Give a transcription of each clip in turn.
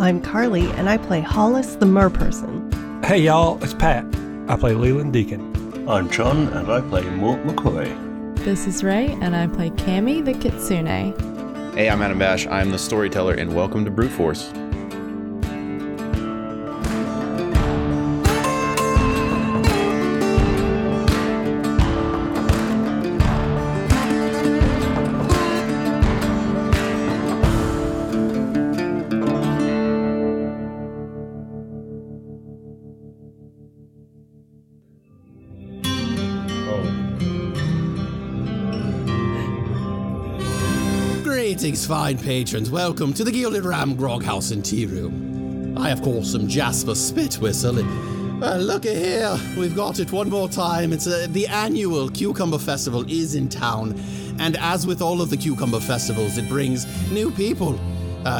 I'm Carly, and I play Hollis the Merperson. Hey y'all, it's Pat. I play Leland Deacon. I'm John, and I play Mort McCoy. This is Ray, and I play Cammy the Kitsune. Hey, I'm Adam Bash. I'm the storyteller, and welcome to Brute Force. Greetings, fine patrons. Welcome to the Gilded Ram Grog House and Tea Room. I, of course, am Jasper Spit-Whistle, and looky here, we've got it one more time. It's the annual Cucumber Festival is in town, and as with all of the Cucumber Festivals, it brings new people,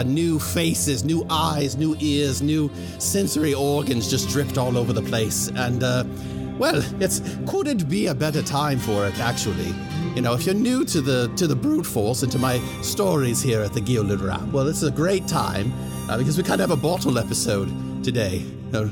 new faces, new eyes, new ears, new sensory organs just dripped all over the place, and, well, couldn't be a better time for it, actually. You know, if you're new to the Brute Force and to my stories here at the Gilded Ram, well, it's a great time because we kind of have a bottle episode today. I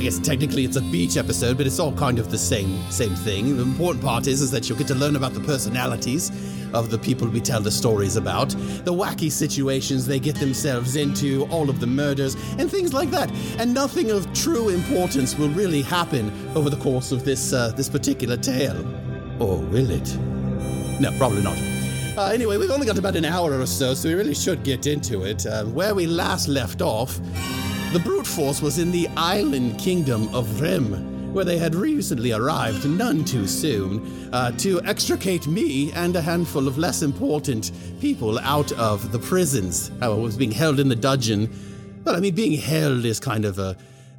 guess technically it's a beach episode, but it's all kind of the same thing. The important part is that you'll get to learn about the personalities of the people we tell the stories about, the wacky situations they get themselves into, all of the murders, and things like that. And nothing of true importance will really happen over the course of this particular tale. Or will it? No, probably not. Anyway, we've only got about an hour or so we really should get into it. Where we last left off, the Brute Force was in the island kingdom of Vrim, where they had recently arrived, none too soon, to extricate me and a handful of less important people out of the prisons. I was being held in the dungeon. Well, I mean, being held is kind of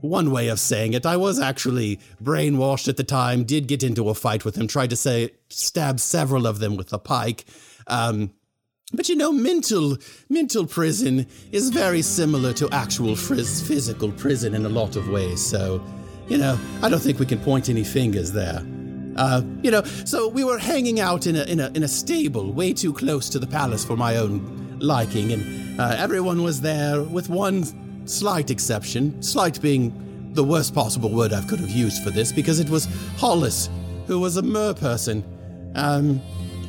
one way of saying it. I was actually brainwashed at the time, did get into a fight with him, tried to stab several of them with a pike. But you know, mental prison is very similar to actual physical prison in a lot of ways. So, you know, I don't think we can point any fingers there. You know, so we were hanging out in a stable way too close to the palace for my own liking, and everyone was there with one slight exception, slight being the worst possible word I could have used for this, because it was Hollis, who was a merperson.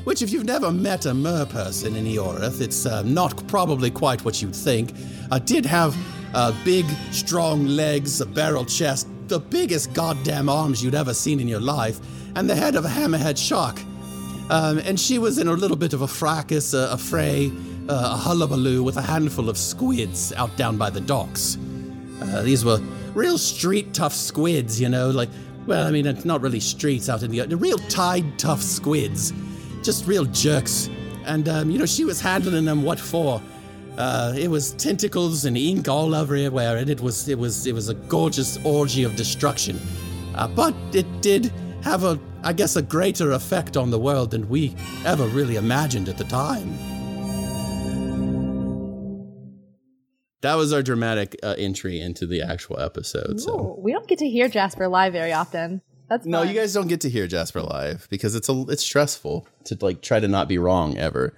Which, if you've never met a merperson in Eorith, it's not probably quite what you'd think. Did have big, strong legs, a barrel chest, the biggest goddamn arms you'd ever seen in your life, and the head of a hammerhead shark. And she was in a little bit of a fracas, a fray, a hullabaloo with a handful of squids out down by the docks. These were real street tough squids, you know, like, well, I mean, it's not really streets out in the real tide tough squids, just real jerks. And, you know, she was handling them what for. It was tentacles and ink all everywhere, and it was a gorgeous orgy of destruction. But it did have a greater effect on the world than we ever really imagined at the time. That was our dramatic entry into the actual episode. So. Ooh, we don't get to hear Jasper live very often. No, you guys don't get to hear Jasper live because it's stressful to like try to not be wrong ever.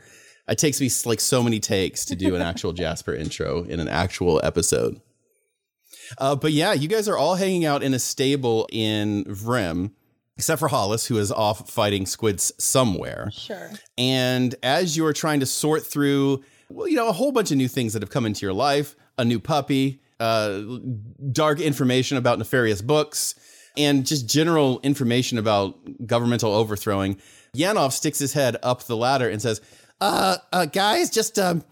It takes me like so many takes to do an actual Jasper intro in an actual episode. But yeah, you guys are all hanging out in a stable in Vrim, except for Hollis, who is off fighting squids somewhere. Sure. And as you are trying to sort through, well, you know, a whole bunch of new things that have come into your life, a new puppy, dark information about nefarious books, and just general information about governmental overthrowing, Yanov sticks his head up the ladder and says, guys, just a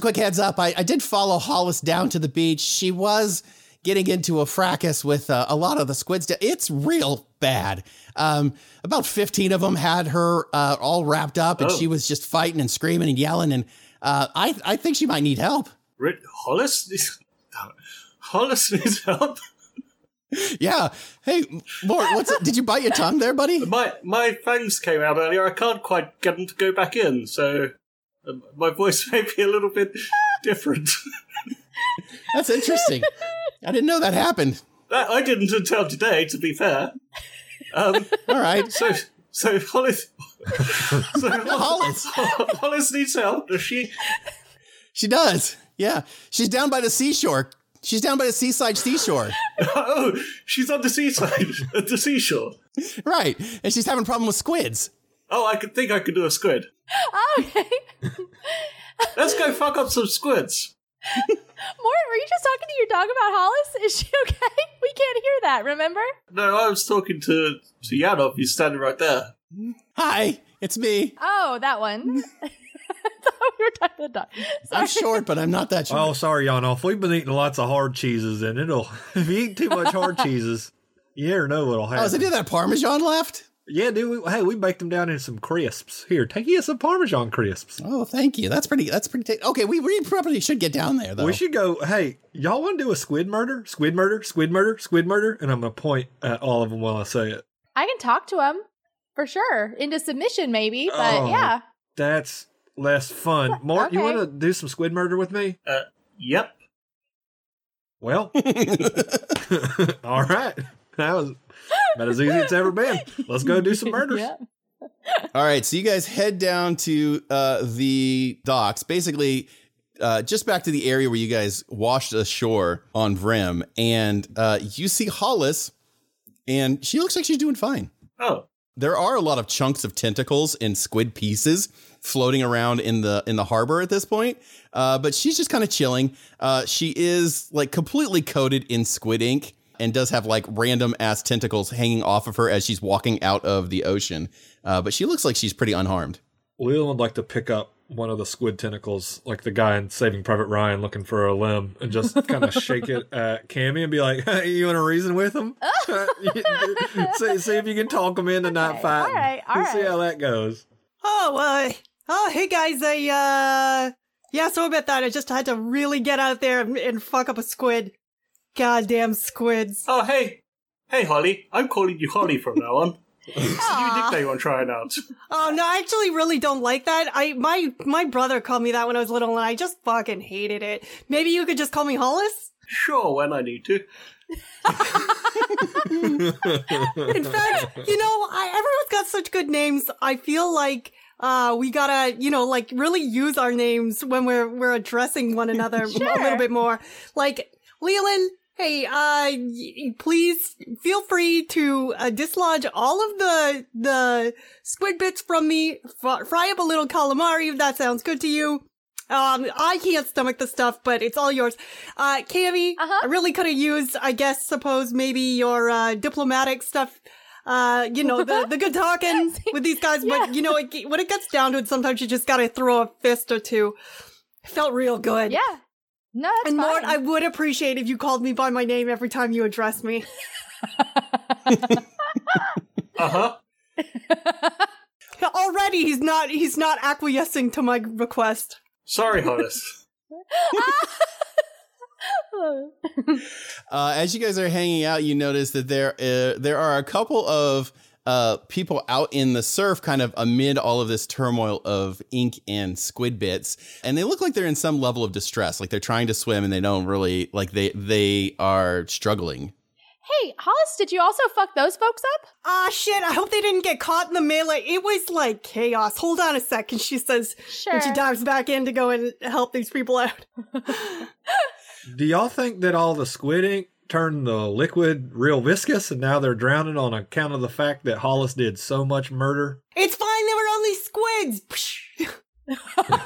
quick heads up. I did follow Hollis down to the beach. She was getting into a fracas with a lot of the squids. It's real bad. About 15 of them had her all wrapped up, and she was just fighting and screaming and yelling, and I think she might need help. Hollis needs help? Yeah. Hey, Mort, did you bite your tongue there, buddy? My fangs came out earlier. I can't quite get them to go back in, so my voice may be a little bit different. That's interesting. I didn't know that happened. I didn't until today, to be fair. All right. So Hollis needs help. Does she? She does. Yeah. She's down by the seashore. She's down by the seashore. Oh, she's on the seaside, at the seashore. Right. And she's having a problem with squids. Oh, I could think I could do a squid. Oh, okay. Let's go fuck up some squids. Mort, were you just talking to your dog about Hollis? Is she okay? We can't hear that, remember? No, I was talking to Yanov. He's standing right there. Hi, it's me. Oh, that one. I thought we were talking to the dog. Sorry. I'm short, but I'm not that short. Oh, sorry, Yanov. We've been eating lots of hard cheeses, and if you eat too much hard cheeses, you never know what'll happen. Oh, is it that Parmesan left? Yeah, dude. We baked them down in some crisps. Here, take you some Parmesan crisps. Oh, thank you. That's pretty. Okay, we probably should get down there, though. We should go, hey, y'all want to do a squid murder? Squid murder, squid murder, squid murder. And I'm going to point at all of them while I say it. I can talk to them, for sure. Into submission, maybe, but yeah. That's less fun. Mort, okay. You want to do some squid murder with me? Yep. Well. All right. That was... About as easy as it's ever been. Let's go do some murders. Yeah. All right, so you guys head down to the docks, basically just back to the area where you guys washed ashore on Vrim, and you see Hollis, and she looks like she's doing fine. Oh. There are a lot of chunks of tentacles and squid pieces floating around in the harbor at this point, but she's just kind of chilling. She is like completely coated in squid ink. And does have like random ass tentacles hanging off of her as she's walking out of the ocean. But she looks like she's pretty unharmed. Leland would like to pick up one of the squid tentacles, like the guy in Saving Private Ryan looking for a limb, and just kind of shake it at Cammy and be like, hey, you want to reason with him? see if you can talk him into not fighting. All right. See how that goes. Oh, hey guys, yeah, so about that. I just had to really get out there and fuck up a squid. Goddamn squids. Oh, hey, Holly. I'm calling you Holly from now on. It's a new nickname I'm trying out. Oh, no, I actually really don't like that. My brother called me that when I was little, and I just fucking hated it. Maybe you could just call me Hollis? Sure, when I need to. In fact, everyone's got such good names. I feel like we gotta, really use our names when we're addressing one another sure. A little bit more. Like... Leland, hey, please feel free to dislodge all of the squid bits from me. Fry up a little calamari if that sounds good to you. I can't stomach the stuff, but it's all yours. Cammy, I really could have used, maybe your diplomatic stuff. The good talking with these guys. Yeah. But, when it gets down to it, sometimes you just got to throw a fist or two. It felt real good. Yeah. No, that's and fine. Mort, I would appreciate if you called me by my name every time you address me. Uh-huh. Already he's not acquiescing to my request. Sorry, Hollis. As you guys are hanging out, you notice that there are a couple of people out in the surf kind of amid all of this turmoil of ink and squid bits. And they look like they're in some level of distress, like they're trying to swim and they don't really, like they are struggling. Hey, Hollis, did you also fuck those folks up? Ah, shit, I hope they didn't get caught in the melee. It was like chaos. Hold on a second, she says, sure. And she dives back in to go and help these people out. Do y'all think that all the squid ink turned the liquid real viscous and now they're drowning on account of the fact that Hollis did so much murder? It's fine, they were only squids!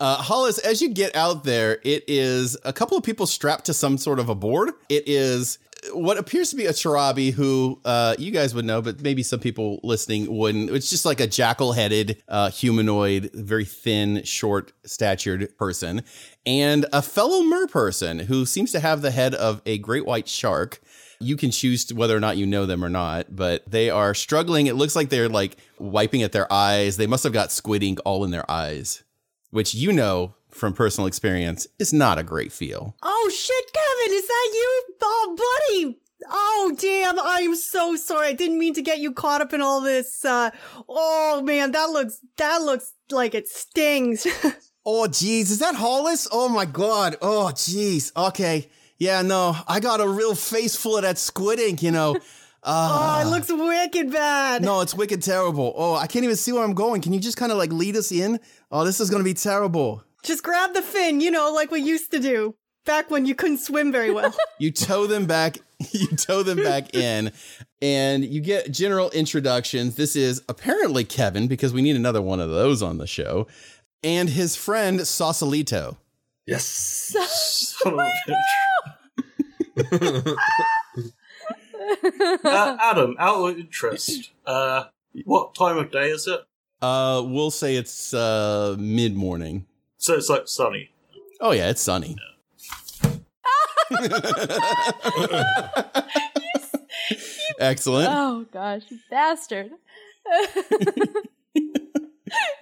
Hollis, as you get out there, it is a couple of people strapped to some sort of a board. It is what appears to be a Charabi who you guys would know, but maybe some people listening wouldn't. It's just like a jackal-headed, humanoid, very thin, short-statured person. And a fellow merperson who seems to have the head of a great white shark. You can choose whether or not you know them or not, but they are struggling. It looks like they're like wiping at their eyes. They must have got squid ink all in their eyes, which from personal experience is not a great feel. Oh, shit, Kevin, is that you? Oh, buddy. Oh, damn, I'm so sorry. I didn't mean to get you caught up in all this. Oh, man, that looks like it stings. Oh, geez, is that Hollis? Oh, my God. Oh, geez. Okay. Yeah, no, I got a real face full of that squid ink, Oh, it looks wicked bad. No, it's wicked terrible. Oh, I can't even see where I'm going. Can you just kind of like lead us in? Oh, this is going to be terrible. Just grab the fin, you know, like we used to do back when you couldn't swim very well. You tow them back. You tow them back in and you get general introductions. This is apparently Kevin, because we need another one of those on the show. And his friend Sausalito. Yes. Sausalito! Adam, out of interest, what time of day is it? We'll say it's mid-morning. So it's like sunny. Oh yeah, it's sunny. Yeah. Excellent. Oh gosh, bastard.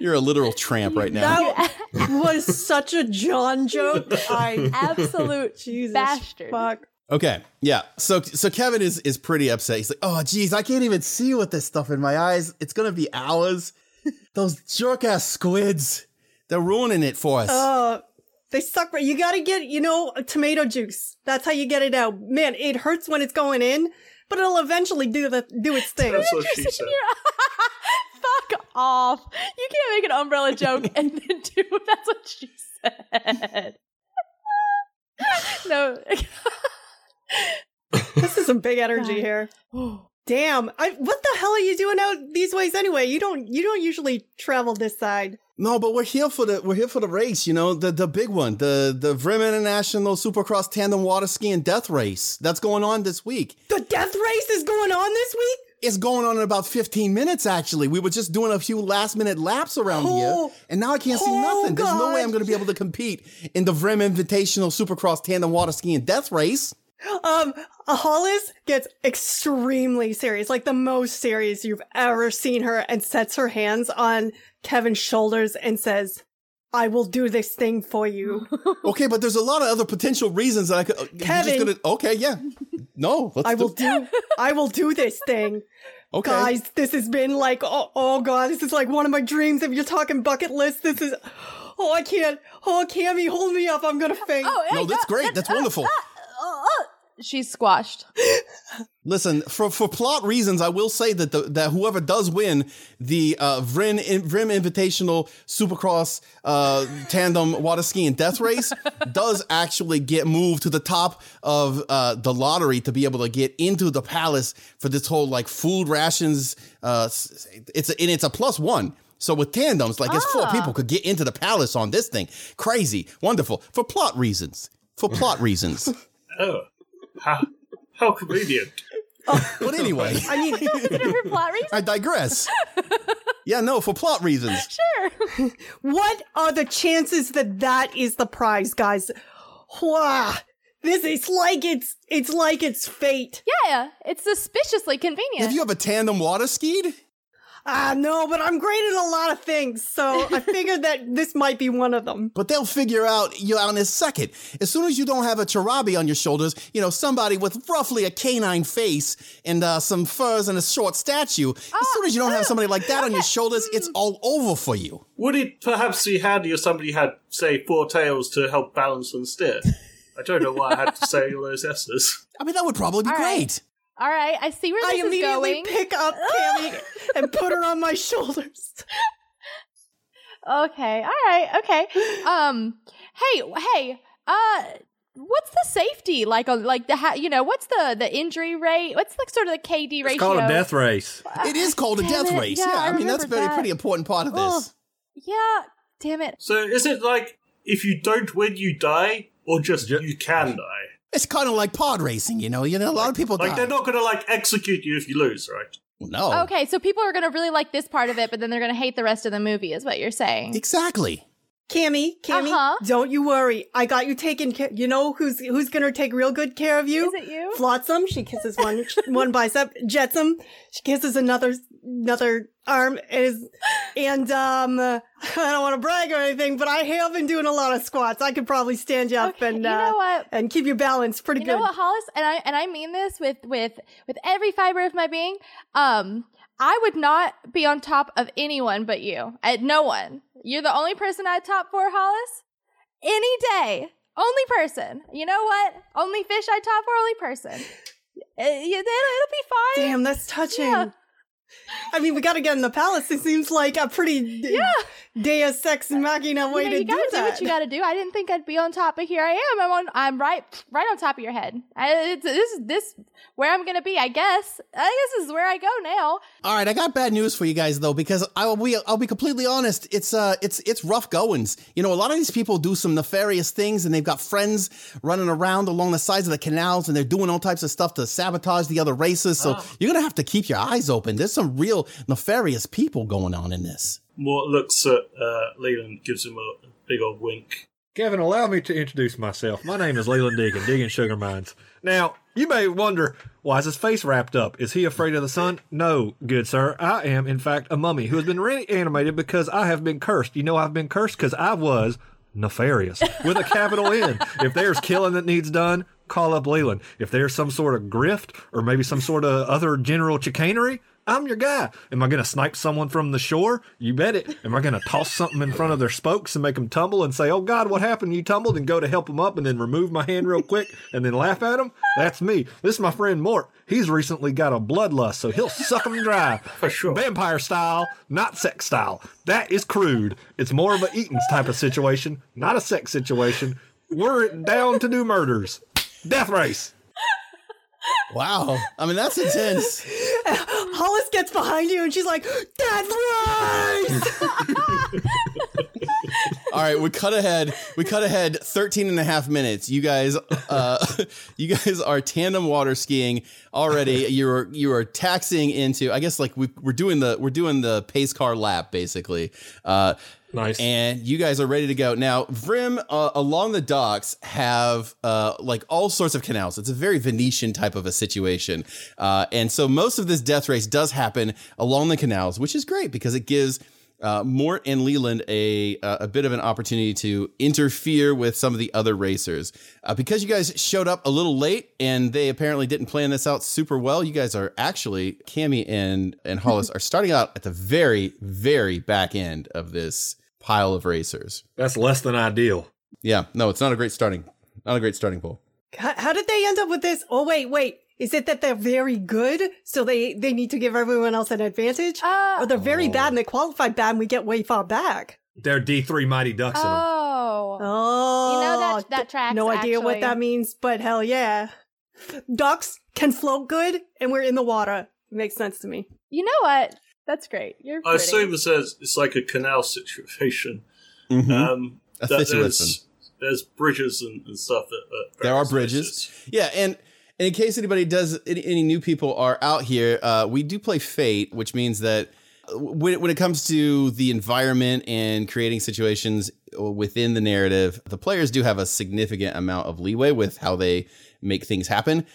You're a literal tramp right now. That was such a John joke. I absolute Jesus bastard. Fuck. Okay, yeah. So Kevin is pretty upset. He's like, oh, geez, I can't even see with this stuff in my eyes. It's going to be hours. Those jerk-ass squids, they're ruining it for us. They suck. You got to get, tomato juice. That's how you get it out. Man, it hurts when it's going in, but it'll eventually do its thing. That's what she said. Fuck off. You can't make an umbrella joke and then do that's what she said. No. This is some big energy here. Damn. What the hell are you doing out these ways anyway? You don't usually travel this side. No, but we're here for the race, the big one, the Vrim Invitational Supercross Tandem Water Ski and Death Race. That's going on this week. The death race is going on this week? It's going on in about 15 minutes, actually. We were just doing a few last-minute laps around here, and now I can't see nothing. God. There's no way I'm going to be able to compete in the Vrim Invitational Supercross Tandem Water Ski and Death Race. Hollis gets extremely serious, like the most serious you've ever seen her, and sets her hands on Kevin's shoulders and says, I will do this thing for you. Okay, but there's a lot of other potential reasons that I could... Kevin! You're just gonna, okay, yeah. No, let's I will do this thing. Okay. Guys, this has been like, oh God, this is like one of my dreams. If you're talking bucket list, this is... Oh, I can't. Oh, Cammy, hold me up. I'm going to faint. Oh, no, that's great. That's wonderful. She's squashed. Listen, for plot reasons, I will say that that whoever does win the Vrim Invitational Supercross Tandem Water Ski and Death Race does actually get moved to the top of the lottery to be able to get into the palace for this whole like food rations. It's a +1. So with tandems, like it's 4 people could get into the palace on this thing. Crazy, wonderful for plot reasons. Oh. How convenient. But anyway. I mean, for plot reasons? I digress. Yeah, no, for plot reasons. Sure. What are the chances that is the prize, guys? Wow. This is like it's fate. Yeah, it's suspiciously convenient. Have you ever tandem water skied? No, but I'm great at a lot of things, so I figured that this might be one of them. But they'll figure out you out in a second. As soon as you don't have a Charabi on your shoulders, somebody with roughly a canine face and some furs and a short stature, as soon as you don't have somebody like that on your shoulders, it's all over for you. Would it perhaps be handy if somebody had, say, 4 tails to help balance and steer? I don't know why I had to say all those S's. I mean, that would probably be all great. Right. All right, I see where this is going. I immediately pick up Cammy and put her on my shoulders. Okay, all right, okay. Hey, what's the safety like what's the injury rate? What's like sort of the KD ratio? It's called a death race. It is called a death race. Yeah, I mean that's a pretty important part of this. Yeah, damn it. So is it like if you don't win, you die, or just you can die? It's kind of like pod racing, a lot of people die. Like, they're not going to, execute you if you lose, right? No. Okay, so people are going to really like this part of it, but then they're going to hate the rest of the movie, is what you're saying. Exactly. Cammy, don't you worry. I got you taken care. You know who's going to take real good care of you? Is it you? Flotsam, she kisses one bicep. Jetsam, she kisses another arm. And I don't want to brag or anything, but I have been doing a lot of squats. I could probably stand you up and keep your balance pretty good. You know what, Hollis? And I mean this with every fiber of my being. I would not be on top of anyone but you. No one. You're the only person I'd top for, Hollis. Any day. Only person. You know what? Only fish I'd top for, only person. It'll be fine. Damn, that's touching. Yeah. I mean, we got to get in the palace. It seems like a pretty deus ex machina way to do that. You got to do what you got to do. I didn't think I'd be on top, but here I am. I'm right on top of your head. This is where I'm going to be, I guess. I guess this is where I go now. All right, I got bad news for you guys, though, because I'll be completely honest. It's rough goings. You know, a lot of these people do some nefarious things, and they've got friends running around along the sides of the canals, and they're doing all types of stuff to sabotage the other races. So you're going to have to keep your eyes open. There's some real nefarious people going on in this. Mort looks at Leland, gives him a big old wink. Kevin, allow me to introduce myself. My name is Leland Deacon, digging sugar mines. Now, you may wonder, why is his face wrapped up? Is he afraid of the sun? No, good sir. I am, in fact, a mummy who has been reanimated because I have been cursed. You know I've been cursed because I was nefarious, with a capital N. If there's killing that needs done, call up Leland. If there's some sort of grift or maybe some sort of other general chicanery, I'm your guy. Am I going to snipe someone from the shore? You bet it. Am I going to toss something in front of their spokes and make them tumble and say, oh, God, what happened? You tumbled, and go to help them up and then remove my hand real quick and then laugh at them? That's me. This is my friend Mort. He's recently got a bloodlust, so he'll suck them dry. For sure. Vampire style, not sex style. That is crude. It's more of an Eaton's type of situation, not a sex situation. We're down to do murders. Death race. Wow. I mean, that's intense. Hollis gets behind you and she's like, that's right! All right, we cut ahead 13 and a half minutes. You guys are tandem water skiing already. You are taxiing into, I guess, like we're doing the pace car lap, basically. Nice. And you guys are ready to go. Now, Vrim, along the docks, have like all sorts of canals. It's a very Venetian type of a situation. And so most of this death race does happen along the canals, which is great because it gives Mort and Leland a bit of an opportunity to interfere with some of the other racers. Because you guys showed up a little late and they apparently didn't plan this out super well, you guys are actually, Cammy and Hollis are starting out at the very, very back end of this pile of racers. That's less than ideal. Yeah, no, it's not a great starting pool. How did they end up with this? Oh, wait. Is it that they're very good, so they need to give everyone else an advantage? Or they're very bad and they qualify bad and we get way far back? They're D3 Mighty Ducks in them. Oh. You know that tracks, no actually. Idea what that means, but hell yeah. Ducks can float good and we're in the water. It makes sense to me. You know what? That's great. You're pretty. I assume it says it's like a canal situation. Mm-hmm. There's bridges and stuff. There are bridges. Places. Yeah, and in case anybody does, any new people are out here, we do play Fate, which means that when it comes to the environment and creating situations within the narrative, the players do have a significant amount of leeway with how they make things happen.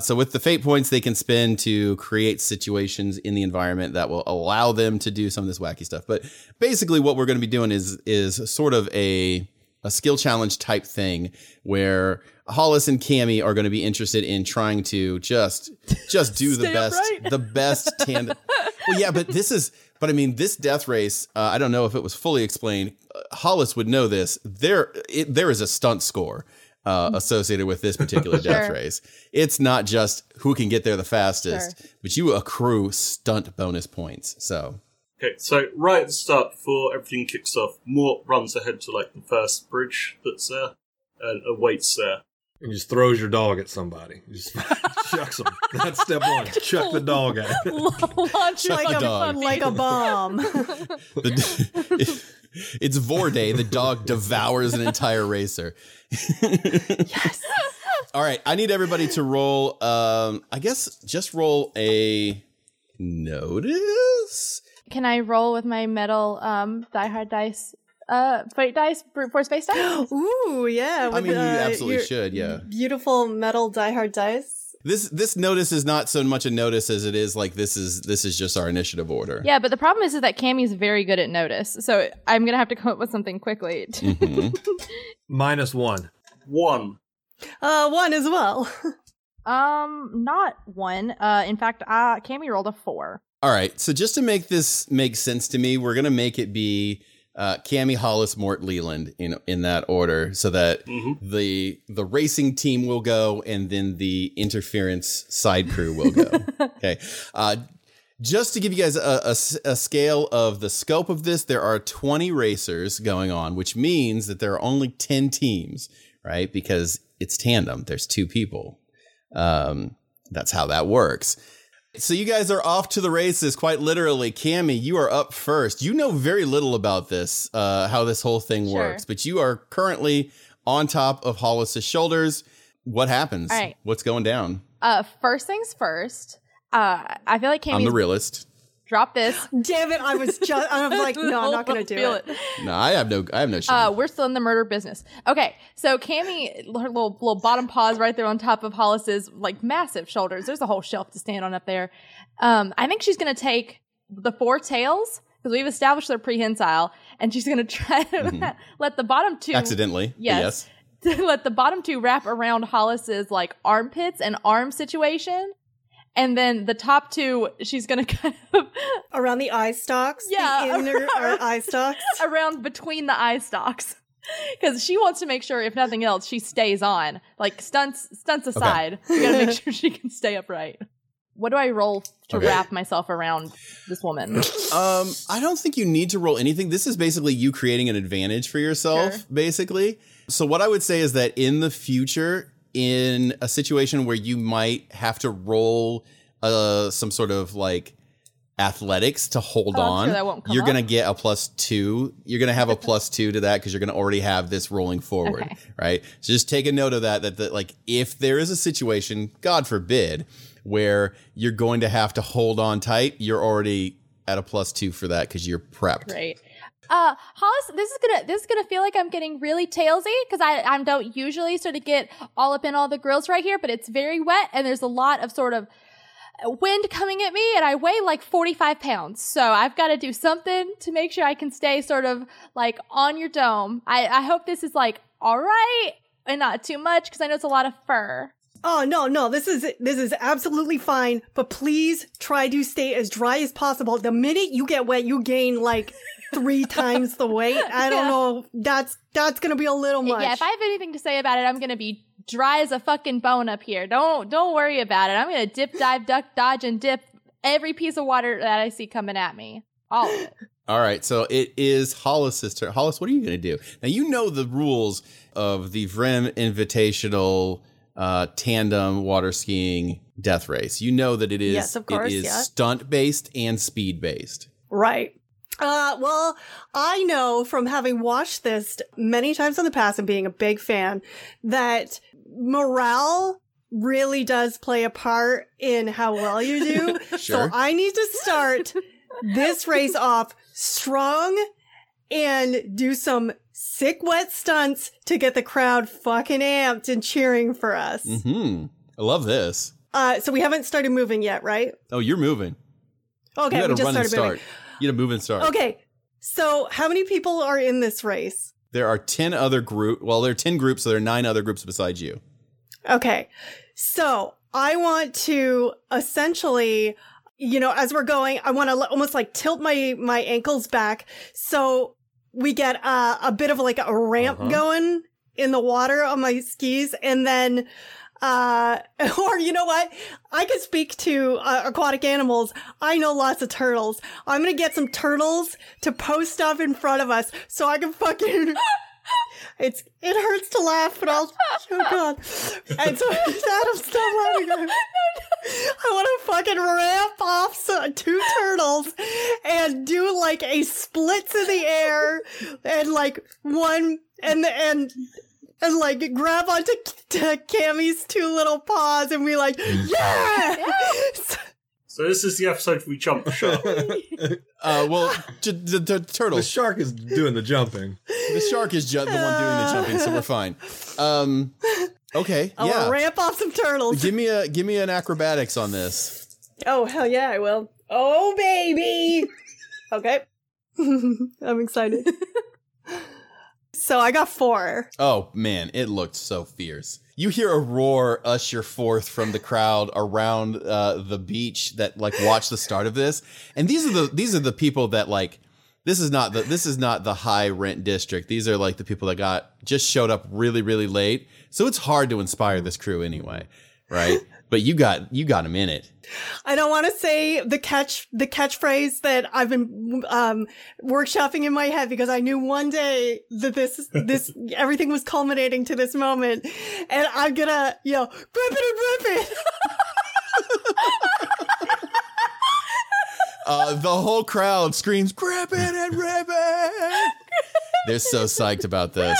So with the Fate points, they can spend to create situations in the environment that will allow them to do some of this wacky stuff. But basically what we're going to be doing is sort of a skill challenge type thing where Hollis and Cammy are going to be interested in trying to just do the best tandem. Well, yeah, but this death race, I don't know if it was fully explained. Hollis would know this. There is a stunt score associated with this particular death race. It's not just who can get there the fastest, but you accrue stunt bonus points. So. Okay, so right at the start, before everything kicks off, Mort runs ahead to like the first bridge that's there and awaits there. And just throws your dog at somebody. Just chucks them. That's step one. Chuck the dog at him. Like a bomb. It's Vorday. The dog devours an entire racer. Yes. All right. I need everybody to roll. I guess just roll a notice. Can I roll with my metal Die Hard dice? Fight dice, brute force based dice. Ooh, yeah. I mean, you absolutely should. Yeah. Beautiful metal Die Hard dice. This notice is not so much a notice as it is like this is just our initiative order. Yeah, but the problem is that Cammy's very good at notice, so I'm gonna have to come up with something quickly. Mm-hmm. Minus one. One. One as well. Not one. In fact, Cammy rolled a 4. All right, so just to make this make sense to me, we're gonna make it be. Cammy, Hollis, Mort, Leland in that order so that the racing team will go and then the interference side crew will go. Okay. Just to give you guys a scale of the scope of this, there are 20 racers going on, which means that there are only 10 teams, right? Because it's tandem. There's two people. That's how that works. So you guys are off to the races, quite literally. Cammy, you are up first. You know very little about this, how this whole thing works, but you are currently on top of Hollis's shoulders. What happens? All right. What's going down? First things first. I feel like Cammy's... I'm the realist. Drop this. Damn it. I was like, no, I'm not going to do it. No, I have no shame. We're still in the murder business. Okay. So Cammy, her little bottom paws right there on top of Hollis's like massive shoulders. There's a whole shelf to stand on up there. I think she's going to take the four tails because we've established they're prehensile, and she's going to try to let the bottom two. Accidentally. Yes. Let the bottom two wrap around Hollis's like armpits and arm situation. And then the top two, she's going to kind of... Around the eye stalks? Yeah. The inner eye stalks? Around between the eye stalks. Because she wants to make sure, if nothing else, she stays on. Like, stunts aside. Okay. We got to make sure she can stay upright. What do I roll to wrap myself around this woman? I don't think you need to roll anything. This is basically you creating an advantage for yourself, basically. So what I would say is that in the future... in a situation where you might have to roll some sort of like athletics to hold on, sure you're going to get a +2. You're going to have a +2 to that because you're going to already have this rolling forward, right? So just take a note of that like if there is a situation, God forbid, where you're going to have to hold on tight, you're already at a +2 for that because you're prepped. Right. Hollis, this is gonna feel like I'm getting really tailsy because I don't usually sort of get all up in all the grills right here, but it's very wet and there's a lot of sort of wind coming at me and I weigh like 45 pounds. So I've got to do something to make sure I can stay sort of like on your dome. I hope this is like all right and not too much because I know it's a lot of fur. Oh, no, this is absolutely fine, but please try to stay as dry as possible. The minute you get wet, you gain like... 3 times the weight. I don't know. That's going to be a little much. Yeah, if I have anything to say about it, I'm going to be dry as a fucking bone up here. Don't worry about it. I'm going to dip, dive, duck, dodge, and dip every piece of water that I see coming at me. All of it. All right, so it is Hollis' turn. Hollis, what are you going to do? Now, you know the rules of the Vrim Invitational Tandem Water Skiing Death Race. You know that it is, yes, of course, it is stunt-based and speed-based. Right. Well, I know from having watched this many times in the past and being a big fan that morale really does play a part in how well you do. Sure. So I need to start this race off strong and do some sick wet stunts to get the crowd fucking amped and cheering for us. Mm-hmm. I love this. So we haven't started moving yet, right? Oh, you're moving. Okay, we just started moving. You know, move and start. Okay. So how many people are in this race? There are 10 other groups. Well, there are 10 groups, so there are 9 other groups besides you. Okay. So I want to essentially, you know, as we're going, I want to almost like tilt my ankles back. So we get a bit of like a ramp going in the water on my skis. And then... or you know what? I could speak to aquatic animals. I know lots of turtles. I'm going to get some turtles to post up in front of us so I can fucking... It hurts to laugh, but I'll... Oh, God. And so Adam, stop laughing. I want to fucking ramp off 2 turtles and do like a splits in the air and like one... And like grab onto Cammy's 2 little paws and be like, yeah! So this is the episode we jump the shark. Well, the turtle. The shark is doing the jumping. The shark is the one doing the jumping, so we're fine. Okay, I want to ramp off some turtles. Give me an acrobatics on this. Oh, hell yeah, I will. Oh, baby! Okay. I'm excited. So I got 4. Oh, man, it looked so fierce. You hear a roar usher forth from the crowd around the beach that like watched the start of this. And these are the people that like this is not the high rent district. These are like the people that just showed up really, really late. So it's hard to inspire this crew anyway. Right. but you got him in it. I don't want to say the catchphrase that I've been workshopping in my head, because I knew one day that this everything was culminating to this moment, and I'm gonna yell, "Rip it and rip it!" The whole crowd screams, "Grip it and rip it!" They're so psyched about this.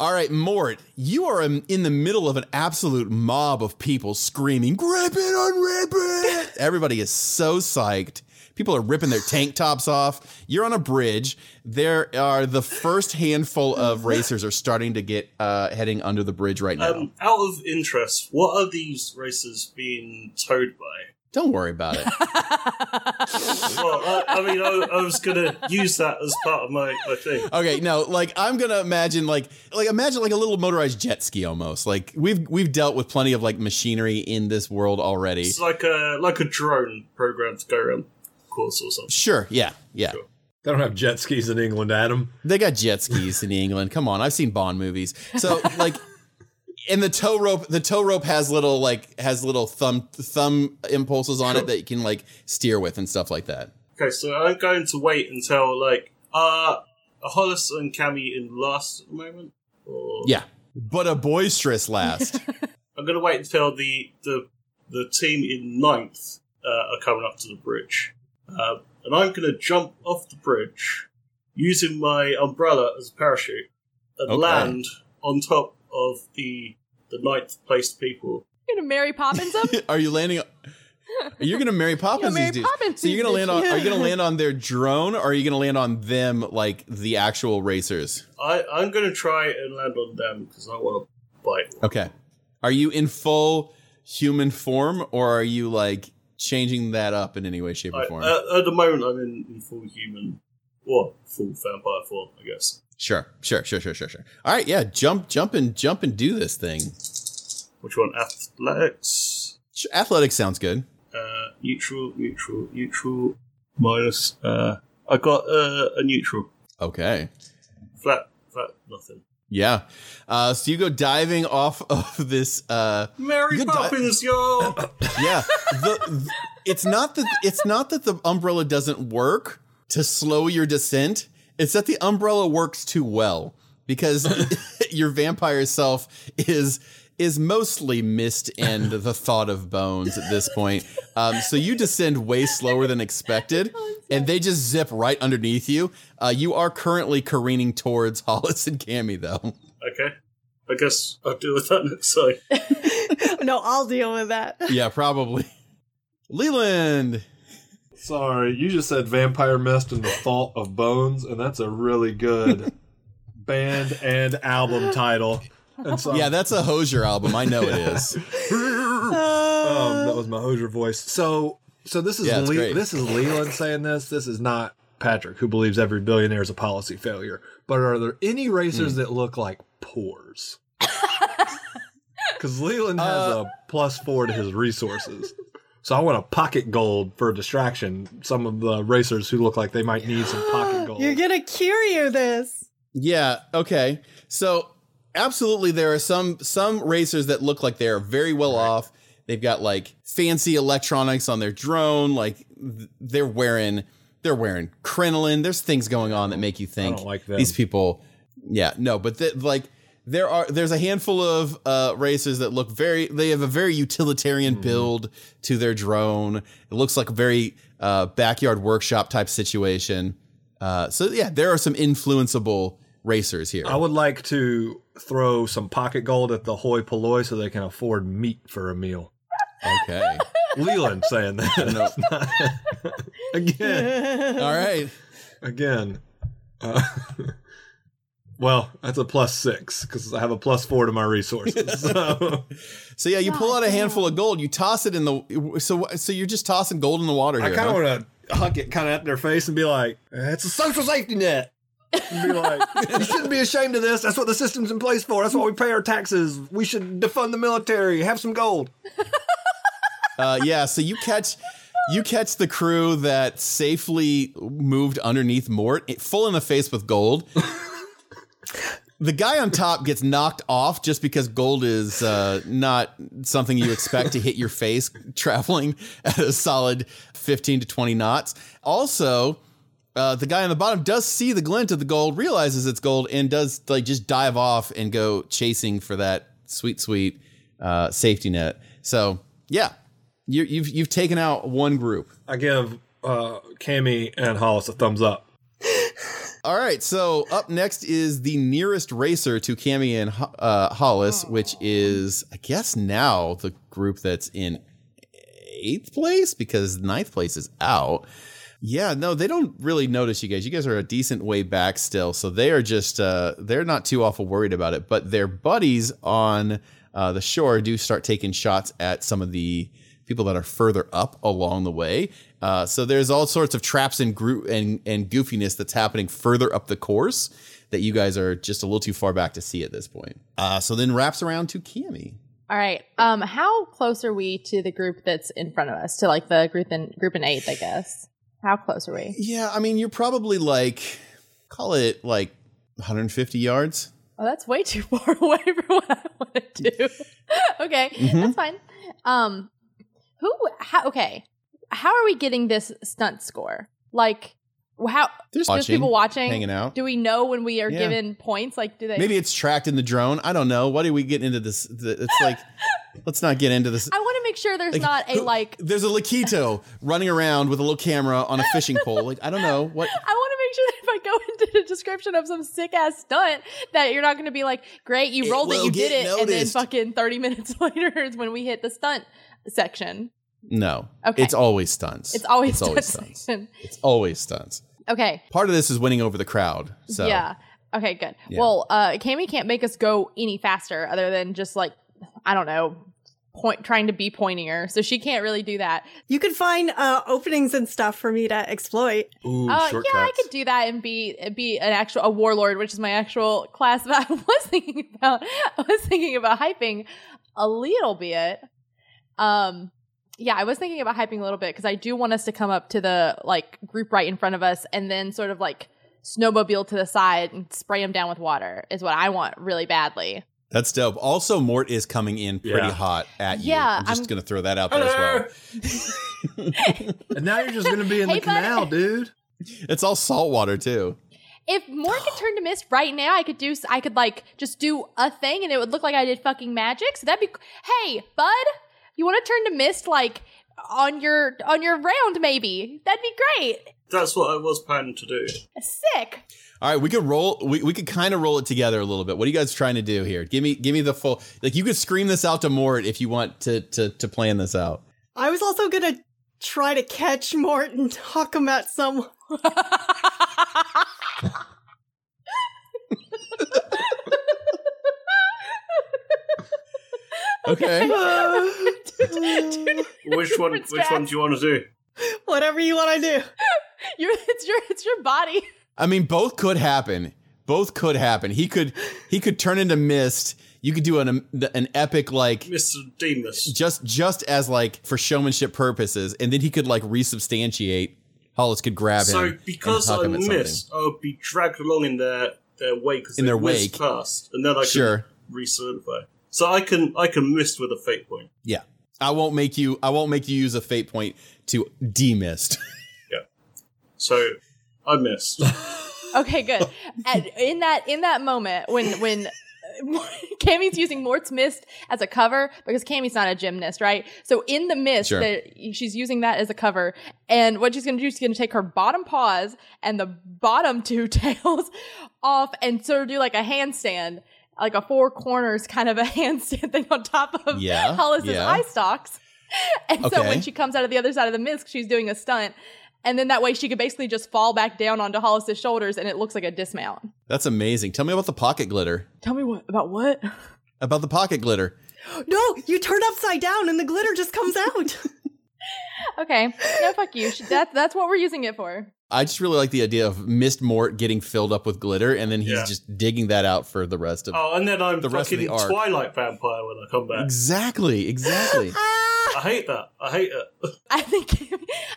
All right, Mort, you are in the middle of an absolute mob of people screaming, "Grip it and rip it!" Everybody is so psyched. People are ripping their tank tops off. You're on a bridge. There are the first handful of racers are starting to get heading under the bridge right now. Out of interest, what are these racers being towed by? Don't worry about it. Well, I was gonna use that as part of my thing. Okay, no, like I'm gonna imagine like a little motorized jet ski almost. Like we've dealt with plenty of like machinery in this world already. It's like a drone programmed to go around course or something. Sure, yeah. Sure. They don't have jet skis in England, Adam. They got jet skis in England. Come on, I've seen Bond movies. So like. And the tow rope has little thumb impulses on it that you can like steer with and stuff like that. Okay, so I'm going to wait until Hollis and Cammy in last at the moment. Or... Yeah, but a boisterous last. I'm going to wait until the team in ninth are coming up to the bridge, and I'm going to jump off the bridge using my umbrella as a parachute and land on top of the ninth placed people. You're gonna Mary Poppins them? Are you landing? You're gonna Mary Poppins these dudes. So you're gonna land on? Are you gonna land on their drone, or are you gonna land on them, like the actual racers? I'm gonna try and land on them because I want to bite one. Okay. Are you in full human form, or are you like changing that up in any way, shape, or form? At the moment, I'm in full human, or full vampire form, I guess. Sure. All right, yeah, jump and do this thing. Which one? Athletics? Athletics sounds good. Neutral, minus, I got a neutral. Okay. Flat, nothing. Yeah. So you go diving off of this... Mary Poppins, yo! Yeah. It's not that the umbrella doesn't work to slow your descent. It's that the umbrella works too well, because your vampire self is mostly mist and the thought of bones at this point. So you descend way slower than expected, and they just zip right underneath you. You are currently careening towards Hollis and Cammy, though. Okay. I guess I'll deal with that next time. No, I'll deal with that. Yeah, probably. Leland! Sorry, you just said vampire mist and the thought of bones, and that's a really good band and album title. And so, yeah, that's a Hozier album. I know it is. That was my Hozier voice. So this is this is Leland saying this. This is not Patrick, who believes every billionaire is a policy failure. But are there any racers that look like pores? Because Leland has a +4 to his resources. So I want a pocket gold for distraction. Some of the racers who look like they might need some pocket gold. You're going to Curio this. Yeah, okay. So absolutely there are some racers that look like they're very well off. They've got like fancy electronics on their drone. Like they're wearing crinoline. There's things going on that make you think I don't like them. These people. Yeah, no, but there's a handful of racers that look they have a very utilitarian build to their drone. It looks like a very backyard workshop type situation. So yeah, there are some influenceable racers here. I would like to throw some pocket gold at the hoi polloi so they can afford meat for a meal. Okay. Leland saying that. Again. All right. Again. Well, that's a +6 because I have a +4 to my resources. So yeah, you pull out a handful of gold, you toss it in the. So you're just tossing gold in the water. I kind of want to huck it kind of at their face and be like, "It's a social safety net." And be like, "You shouldn't be ashamed of this. That's what the system's in place for. That's why we pay our taxes. We should defund the military. Have some gold." Yeah. So you catch. You catch the crew that safely moved underneath Mort, full in the face with gold. The guy on top gets knocked off just because gold is not something you expect to hit your face traveling at a solid 15 to 20 knots. Also, the guy on the bottom does see the glint of the gold, realizes it's gold, and does like just dive off and go chasing for that sweet, sweet safety net. So, yeah, you've taken out one group. I give Cammy and Hollis a thumbs up. All right, so up next is the nearest racer to Cammy and Hollis, which is, I guess, now the group that's in 8th place because 9th place is out. Yeah, no, they don't really notice you guys. You guys are a decent way back still, so they are just, they're not too awful worried about it. But their buddies on the shore do start taking shots at some of the people that are further up along the way. So there's all sorts of traps and goofiness that's happening further up the course that you guys are just a little too far back to see at this point. So then wraps around to Cammy. All right. How close are we to the group that's in front of us, to like the group in eighth, I guess? How close are we? Yeah, I mean, you're probably like, call it like 150 yards. Oh, that's way too far away for what I want to do. Okay, That's fine. How are we getting this stunt score? Like, how there's people watching, hanging out. Do we know when we are given points? Like, do they? Maybe it's tracked in the drone. I don't know. Why do we get into this? It's like, let's not get into this. I want to make sure there's like, not a like. There's a Laquito running around with a little camera on a fishing pole. Like, I don't know what. I want to make sure that if I go into the description of some sick ass stunt, that you're not going to be like, great, you rolled it, you did it, noticed. And then fucking 30 minutes later is when we hit the stunt section. No. Okay. It's always stunts. It's always stunts. Okay. Part of this is winning over the crowd. So. Yeah. Okay, good. Yeah. Well, Cammy can't make us go any faster other than just like, I don't know, trying to be pointier. So she can't really do that. You could find openings and stuff for me to exploit. Ooh, shortcuts. Yeah, I could do that and be an actual warlord, which is my actual class that I was thinking about. I was thinking about hyping a little bit. Yeah, I was thinking about hyping a little bit because I do want us to come up to the like group right in front of us and then sort of like snowmobile to the side and spray them down with water is what I want really badly. That's dope. Also, Mort is coming in pretty hot at you. Yeah, I'm just going to throw that out there as well. And now you're just going to be in the canal, dude. It's all salt water, too. If Mort could turn to mist right now, I could like just do a thing and it would look like I did fucking magic. So that'd be hey, bud. You want to turn to mist, like, on your round, maybe. That'd be great. That's what I was planning to do. Sick. All right, we could kind of roll it together a little bit. What are you guys trying to do here? Give me the full, like, you could scream this out to Mort if you want to plan this out. I was also going to try to catch Mort and talk him at someone. Okay. Which one do you want to do? Whatever you want to do. It's your body. I mean, both could happen. He could turn into mist. You could do an epic like Mr. Demas. Just as like for showmanship purposes, and then he could like resubstantiate. Hollis could grab him. So because I missed, I'll be dragged along in their wake because they whizzed past, and then I can recertify. So I can mist with a fate point. Yeah. I won't make you use a fate point to demist. Yeah. So I missed. Okay, good. And in that moment when Cammy's using Mort's mist as a cover because Cammy's not a gymnast, right? So in the mist, she's using that as a cover. And what she's going to do, she's going to take her bottom paws and the bottom two tails off and sort of do like a handstand. Like a four corners kind of a handstand thing on top of Hollis's eye stalks. And so when she comes out of the other side of the mist, she's doing a stunt. And then that way she could basically just fall back down onto Hollis's shoulders and it looks like a dismount. That's amazing. Tell me about the pocket glitter. Tell me about what? About the pocket glitter. No, you turn upside down and the glitter just comes out. Okay. No, fuck you. That's what we're using it for. I just really like the idea of Mist Mort getting filled up with glitter, and then he's just digging that out for the rest of the arc. Oh, and then I'm the fucking Twilight vampire when I come back. Exactly. I hate that. I hate it.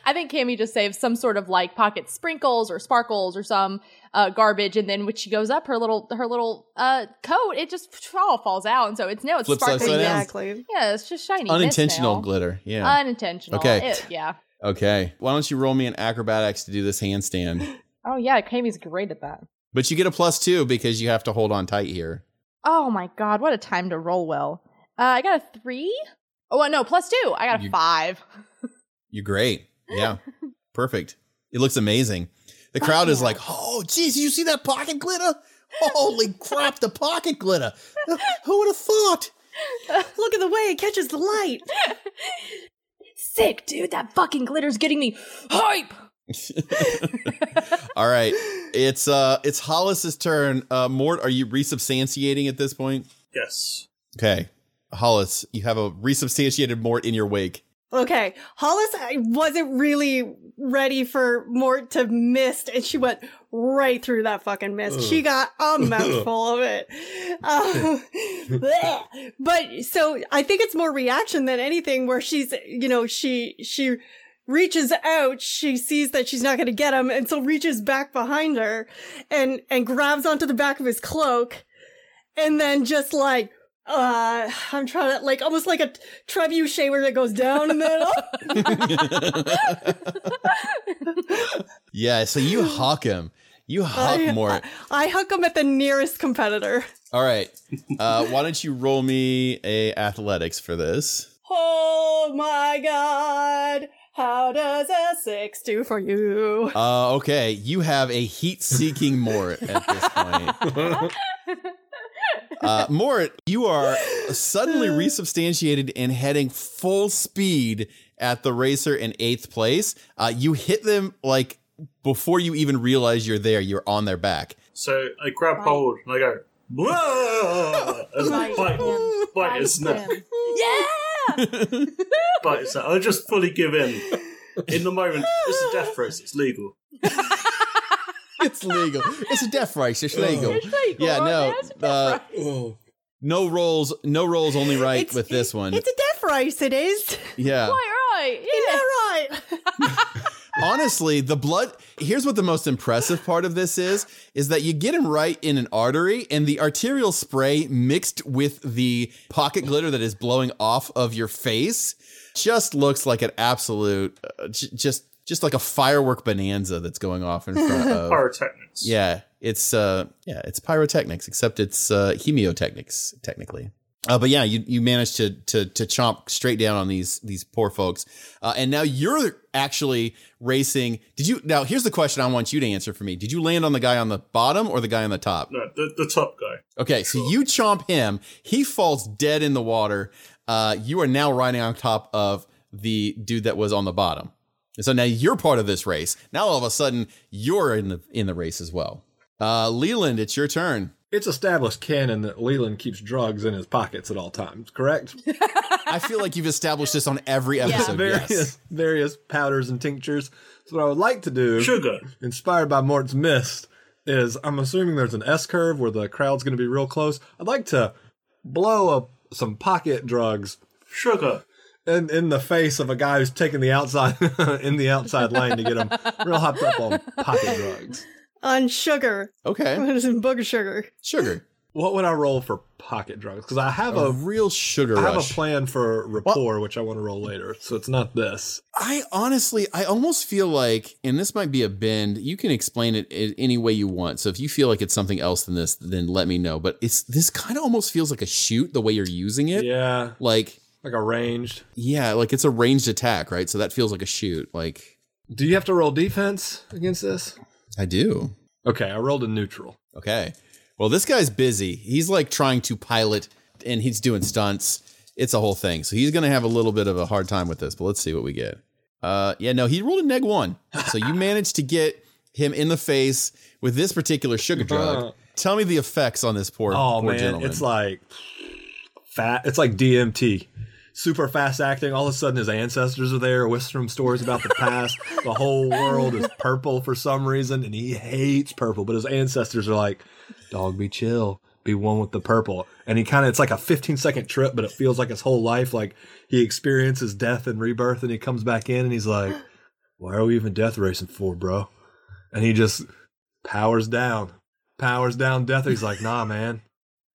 I think Cammy just saves some sort of like pocket sprinkles or sparkles or some garbage, and then when she goes up, her little coat, it just all falls out, and so it's now it's flips sparkling. Exactly. Yeah, it's just shiny. Unintentional glitter. Yeah. Unintentional. Okay. Okay. Why don't you roll me an acrobatics to do this handstand? Oh yeah, Cammy's great at that. But you get a +2 because you have to hold on tight here. Oh my god, what a time to roll well. I got a 3. Oh, no, +2. I got a 5. You're great. Yeah, perfect. It looks amazing. The crowd is like, oh, geez, you see that pocket glitter? Holy crap, the pocket glitter. Who would have thought? Look at the way it catches the light. Sick, dude. That fucking glitter's getting me hype. All right. It's Hollis's turn. Mort, are you resubstantiating at this point? Yes. Okay. Hollis, you have a resubstantiated Mort in your wake. Okay. Hollis, I wasn't really ready for Mort to mist, and she went right through that fucking mist. She got a mouthful of it. But so I think it's more reaction than anything where she's, you know, she reaches out, she sees that she's not going to get him, and so reaches back behind her and grabs onto the back of his cloak, and then just like, I'm trying to, like, almost like a trebuchet where it goes down and then up. Yeah, so you huck him. You huck Mort. I huck him at the nearest competitor. All right. Why don't you roll me a athletics for this? Oh, my God. How does a 6 do for you? Okay. You have a heat-seeking Mort at this point. Mort, you are suddenly resubstantiated and heading full speed at the racer in 8th place. You hit them like before you even realize you're there. You're on their back. So I grab hold and I go, whoa! And bite his neck. Yeah! Bite his neck. I just fully give in. In the moment, it's a death race. It's legal. It's legal. It's a death race. It's legal. It's legal. Yeah, no. No rolls. Only right it's, with this one. It's a death race. It is. Yeah. Quite right. Yeah. Right. Honestly, the blood. Here's what the most impressive part of this is that you get him right in an artery, and the arterial spray mixed with the pocket glitter that is blowing off of your face just looks like an absolute, just like a firework bonanza that's going off in front of pyrotechnics. Yeah, it's pyrotechnics, except it's hemiotechnics technically. But yeah, you managed to chomp straight down on these poor folks, and now you're actually racing. Did you? Now here's the question I want you to answer for me: did you land on the guy on the bottom or the guy on the top? No, the top guy. Okay, so you chomp him. He falls dead in the water. You are now riding on top of the dude that was on the bottom. And so now you're part of this race. Now all of a sudden you're in the race as well. Leland, it's your turn. It's established canon that Leland keeps drugs in his pockets at all times, correct? I feel like you've established this on every episode. Yeah. Various powders and tinctures. So what I would like to do, sugar, inspired by Mort's mist, is I'm assuming there's an S curve where the crowd's going to be real close. I'd like to blow up some pocket drugs, sugar, in the face of a guy who's taking the outside in the outside lane to get him real hopped up on pocket drugs. On sugar. Okay. What is in booger sugar? Sugar. What would I roll for pocket drugs? Because I have a real sugar rush. I have a plan for rapport, which I want to roll later. So it's not this. I almost feel like, and this might be a bend, you can explain it any way you want. So if you feel like it's something else than this, then let me know. But this kind of almost feels like a shoot the way you're using it. Yeah. Like a ranged. Yeah, like it's a ranged attack, right? So that feels like a shoot. Like, do you have to roll defense against this? I do. Okay, I rolled a neutral. Okay. Well, this guy's busy. He's like trying to pilot and he's doing stunts. It's a whole thing. So he's going to have a little bit of a hard time with this, but let's see what we get. Yeah, no, he rolled a -1. So you managed to get him in the face with this particular sugar drug. Tell me the effects on this poor man, gentleman. It's like fat. It's like DMT. Super fast acting. All of a sudden, his ancestors are there, whispering stories about the past. The whole world is purple for some reason, and he hates purple. But his ancestors are like, "Dog, be chill. be one with the purple. And he kind of, it's like a 15-second trip, but it feels like his whole life, like he experiences death and rebirth, and he comes back in and he's like, why are we even death racing for, bro? And he just powers down death. He's like, nah, man.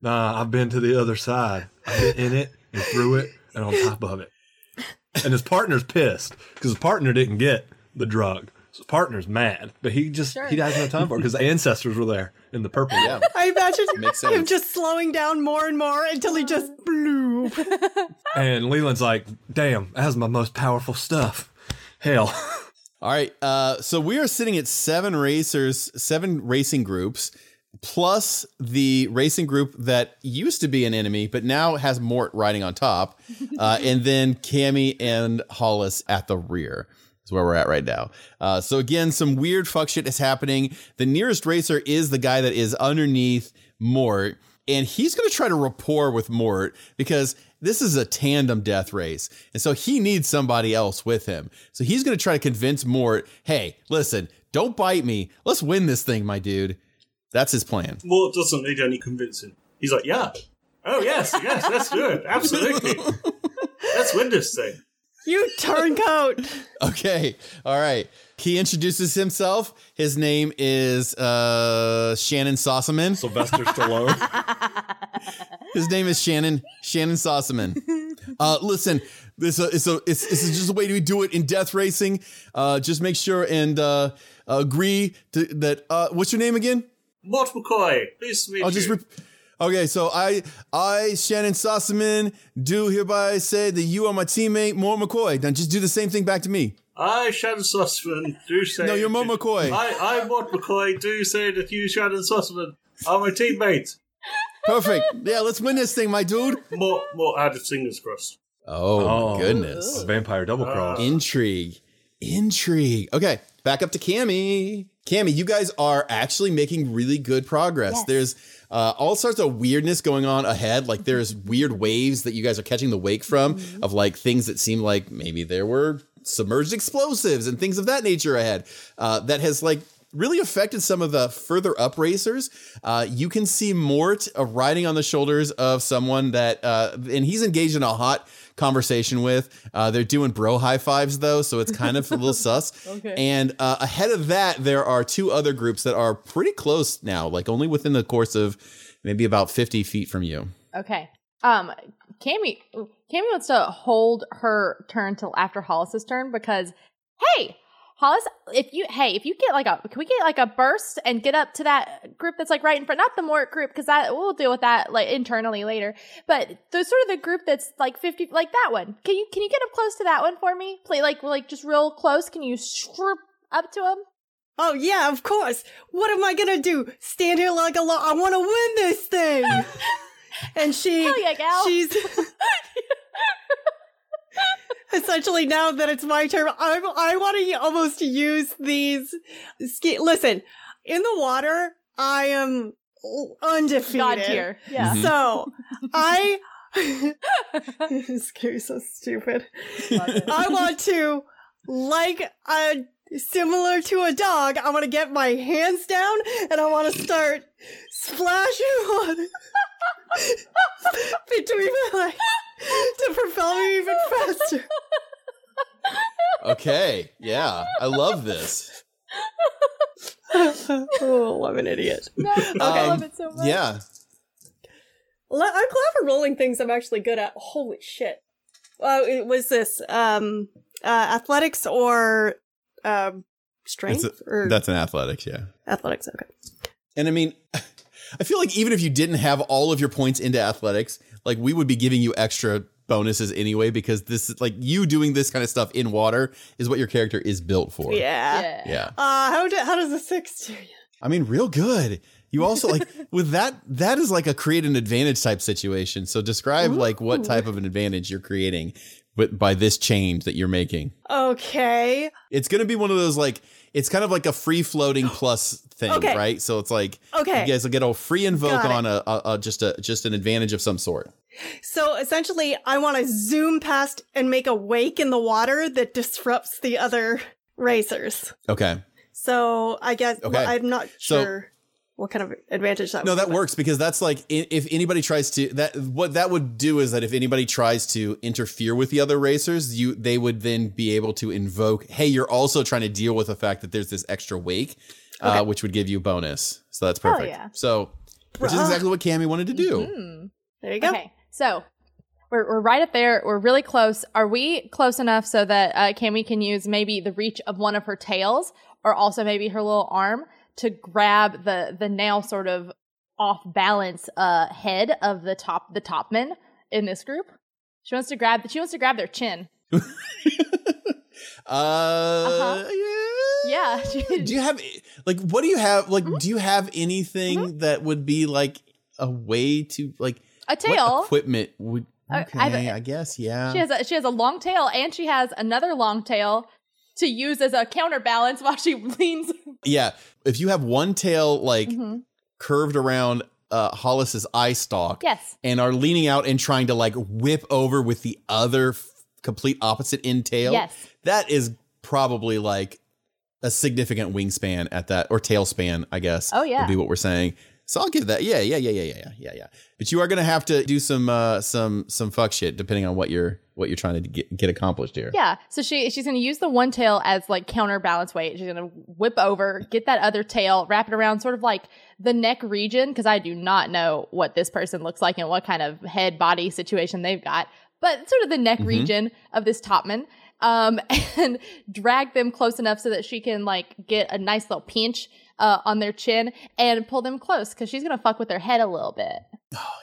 Nah, I've been to the other side. I've been in it and through it and on top of it. And his partner's pissed because his partner didn't get the drug. So his partner's mad, but he just, sure, he has no time for it because the ancestors were there in the purple. Yeah. I imagine him just slowing down more and more until he just blew. And Leland's like, damn, that was my most powerful stuff. Hell. All right. So we are sitting at seven racing groups, plus the racing group that used to be an enemy, but now has Mort riding on top. And then Cammy and Hollis at the rear. Where we're at right now. So again, some weird fuck shit is happening. The nearest racer is the guy that is underneath Mort, and he's going to try to rapport with Mort because this is a tandem death race. And so he needs somebody else with him. So he's going to try to convince Mort, hey, listen, don't bite me. Let's win this thing, my dude. That's his plan. Mort doesn't need any convincing. He's like, yeah. Oh, yes, let's do it. Absolutely. Let's win this thing. You turncoat. Okay. All right. He introduces himself. His name is Shannon Sossamon. Sylvester Stallone. His name is Shannon Sossamon. Listen, this is just a way we do it in death racing. Just make sure and agree to that. What's your name again? Mort McCoy. Please meet you. Okay, so I, Shannon Sossamon, do hereby say that you are my teammate, Mort McCoy. Now just do the same thing back to me. I, Shannon Sossamon, do say... No, you're Mort McCoy. I, Mort McCoy, do say that you, Shannon Sossamon, are my teammate. Perfect. Yeah, let's win this thing, my dude. Mort had his fingers crossed. Oh, my goodness. A vampire double cross. Intrigue. Okay, back up to Cammy. Cammy, you guys are actually making really good progress. Yes. There's... all sorts of weirdness going on ahead. Like there's weird waves that you guys are catching the wake from, mm-hmm, of like things that seem like maybe there were submerged explosives and things of that nature ahead. That has like really affected some of the further up racers. You can see Mort riding on the shoulders of someone that, and he's engaged in a hot conversation with. They're doing bro high fives though, so it's kind of a little sus. Okay. And ahead of that, there are two other groups that are pretty close now, like only within the course of maybe about 50 feet from you. Okay. Cammy wants to hold her turn till after Hollis's turn because, hey, Hollis, if you get like a, can we get like a burst and get up to that group that's like right in front, not the Mort group, because we'll deal with that like internally later, but the sort of the group that's like 50, like that one, can you get up close to that one for me? Play like just real close. Can you swoop up to him? Oh yeah, of course. What am I gonna do? Stand here like a I want to win this thing. And hell yeah, gal. She's. Essentially, now that it's my turn, I want to almost use these ski. Listen, in the water, I am undefeated. God tier, yeah. Mm-hmm. So this game's so stupid. I want to, similar to a dog, I want to get my hands down and I want to start splashing water between my legs. To propel me even faster. Okay, yeah, I love this. Oh, I'm an idiot. No, I love it so much. Yeah, I'm glad for rolling things I'm actually good at. Holy shit! Was this athletics or strength? That's an athletics, yeah. Athletics, okay. And I mean, I feel like even if you didn't have all of your points into athletics, like we would be giving you extra bonuses anyway, because this is like you doing this kind of stuff in water is what your character is built for. Yeah. Yeah. How does a 6 do you? I mean, real good. You also like with that is like a create an advantage type situation. So describe like what type of an advantage you're creating by this change that you're making. Okay. It's going to be one of those like, it's kind of like a free floating plus thing, okay, right? So it's like, okay, you guys will get a free invoke on just an advantage of some sort. So essentially, I want to zoom past and make a wake in the water that disrupts the other racers. Okay. So I guess, okay, well, I'm not sure. what kind of advantage that? No, that works because that's like if anybody tries to that, what that would do is that if anybody tries to interfere with the other racers, they would then be able to invoke. Hey, you're also trying to deal with the fact that there's this extra wake, okay. Which would give you bonus. So that's perfect. Yeah. So, which is exactly what Cammy wanted to do. Mm-hmm. There you go. Okay, so we're right up there. We're really close. Are we close enough so that Cammy can use maybe the reach of one of her tails or also maybe her little arm to grab the now sort of off balance head of the topman in this group? She wants to grab their chin. Yeah. Do you have like what do you have like mm-hmm. do you have anything mm-hmm. that would be like a way to like a tail? What equipment would I guess yeah. She has a long tail and she has another long tail to use as a counterbalance while she leans. Yeah, if you have one tail like mm-hmm. curved around Hollis's eye stalk, yes, and are leaning out and trying to like whip over with the other complete opposite end tail, yes, that is probably like a significant wingspan at that or tail span, I guess. Oh yeah, would be what we're saying. So I'll give that. Yeah. But you are going to have to do some fuck shit depending on what you're trying to get accomplished here. Yeah. So she's going to use the one tail as like counterbalance weight. She's going to whip over, get that other tail, wrap it around sort of like the neck region because I do not know what this person looks like and what kind of head body situation they've got, but sort of the neck mm-hmm. region of this topman, and drag them close enough so that she can like get a nice little pinch on their chin and pull them close because she's going to fuck with their head a little bit.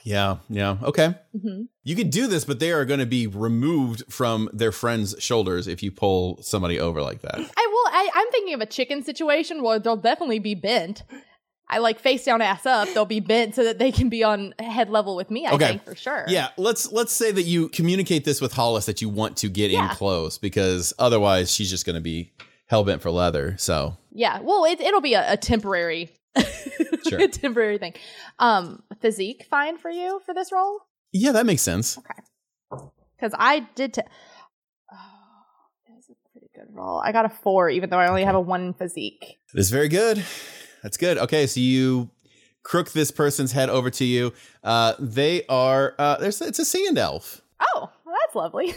Yeah. Okay. Mm-hmm. You can do this, but they are going to be removed from their friend's shoulders if you pull somebody over like that. I'm thinking of a chicken situation where they'll definitely be bent. I like face down, ass up. They'll be bent so that they can be on head level with me. I think for sure. Yeah. Let's say that you communicate this with Hollis that you want to get in close because otherwise she's just going to be hellbent for leather. So yeah, well, it'll be a temporary, sure. a temporary thing. Physique fine for you for this role? Yeah, that makes sense. Okay, because I did. That was a pretty good roll. I got a 4, even though I only have a 1 in physique. That's very good. That's good. Okay, so you crook this person's head over to you. They are. It's a sand elf. Oh, well, that's lovely.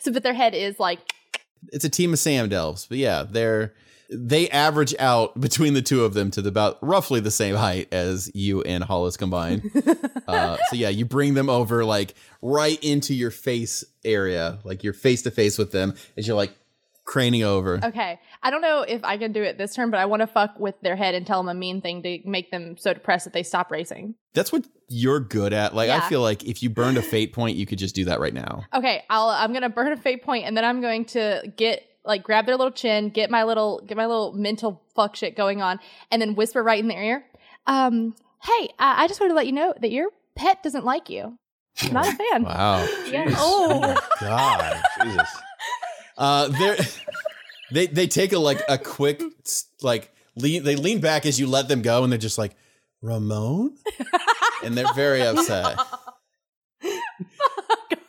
So, but their head is like. It's a team of sand elves, but yeah, they average out between the two of them to about roughly the same height as you and Hollis combined. So yeah, you bring them over like right into your face area, like you're face to face with them as you're like craning over. Okay, I don't know if I can do it this turn, but I want to fuck with their head and tell them a mean thing to make them so depressed that they stop racing. That's what you're good at. Like, yeah. I feel like if you burned a fate point, you could just do that right now. Okay, I'm going to burn a fate point, and then I'm going to get like grab their little chin, get my little mental fuck shit going on, and then whisper right in their ear, hey, I just wanted to let you know that your pet doesn't like you. I'm not a fan. Wow. Yeah. Oh my God. Jesus. They take a quick like lean. They lean back as you let them go, and they're just like, Ramon? And they're very upset.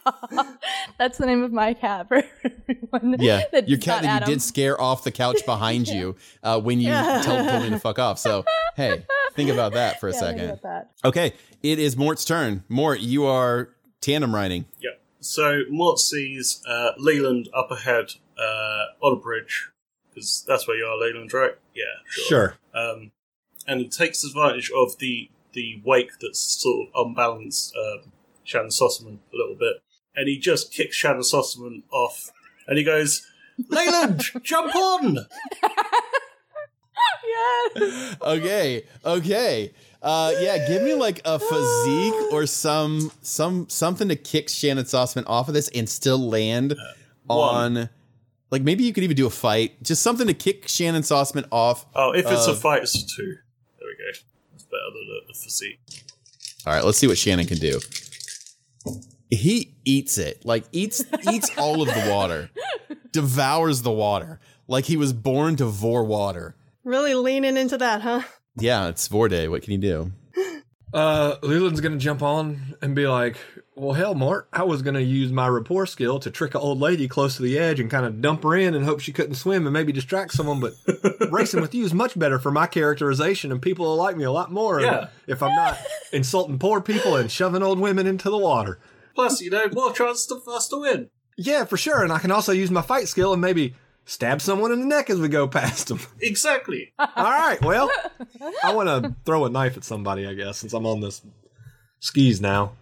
God. That's the name of my cat for everyone. Yeah, your cat that you did scare off the couch behind you when you told me to fuck off. So, hey, think about that for a second. Okay, it is Mort's turn. Mort, you are tandem riding. Yep. So Mort sees Leland up ahead on a bridge, because that's where you are, Leland, right? Yeah, sure. And he takes advantage of the wake that's sort of unbalanced Shannon Sossamon a little bit. And he just kicks Shannon Sossamon off. And he goes, Leland, jump on! Yes! Okay. Give me like a physique or something to kick Shannon Sossamon off of this and still land on... Like maybe you could even do a fight. Just something to kick Shannon Sossamon off. Oh, if it's a fight, it's a 2. There we go. That's better than a physique. All right, let's see what Shannon can do. He eats it. Like eats all of the water. Devours the water. Like he was born to vore water. Really leaning into that, huh? Yeah, it's Vor Day. What can you do? Leland's going to jump on and be like, well, hell, Mort, I was going to use my rapport skill to trick an old lady close to the edge and kind of dump her in and hope she couldn't swim and maybe distract someone, but racing with you is much better for my characterization, and people will like me a lot more if I'm not insulting poor people and shoving old women into the water. Plus, you know, more chances for us to win. Yeah, for sure, and I can also use my fight skill and maybe stab someone in the neck as we go past them. Exactly. All right, well, I want to throw a knife at somebody, I guess, since I'm on this skis now.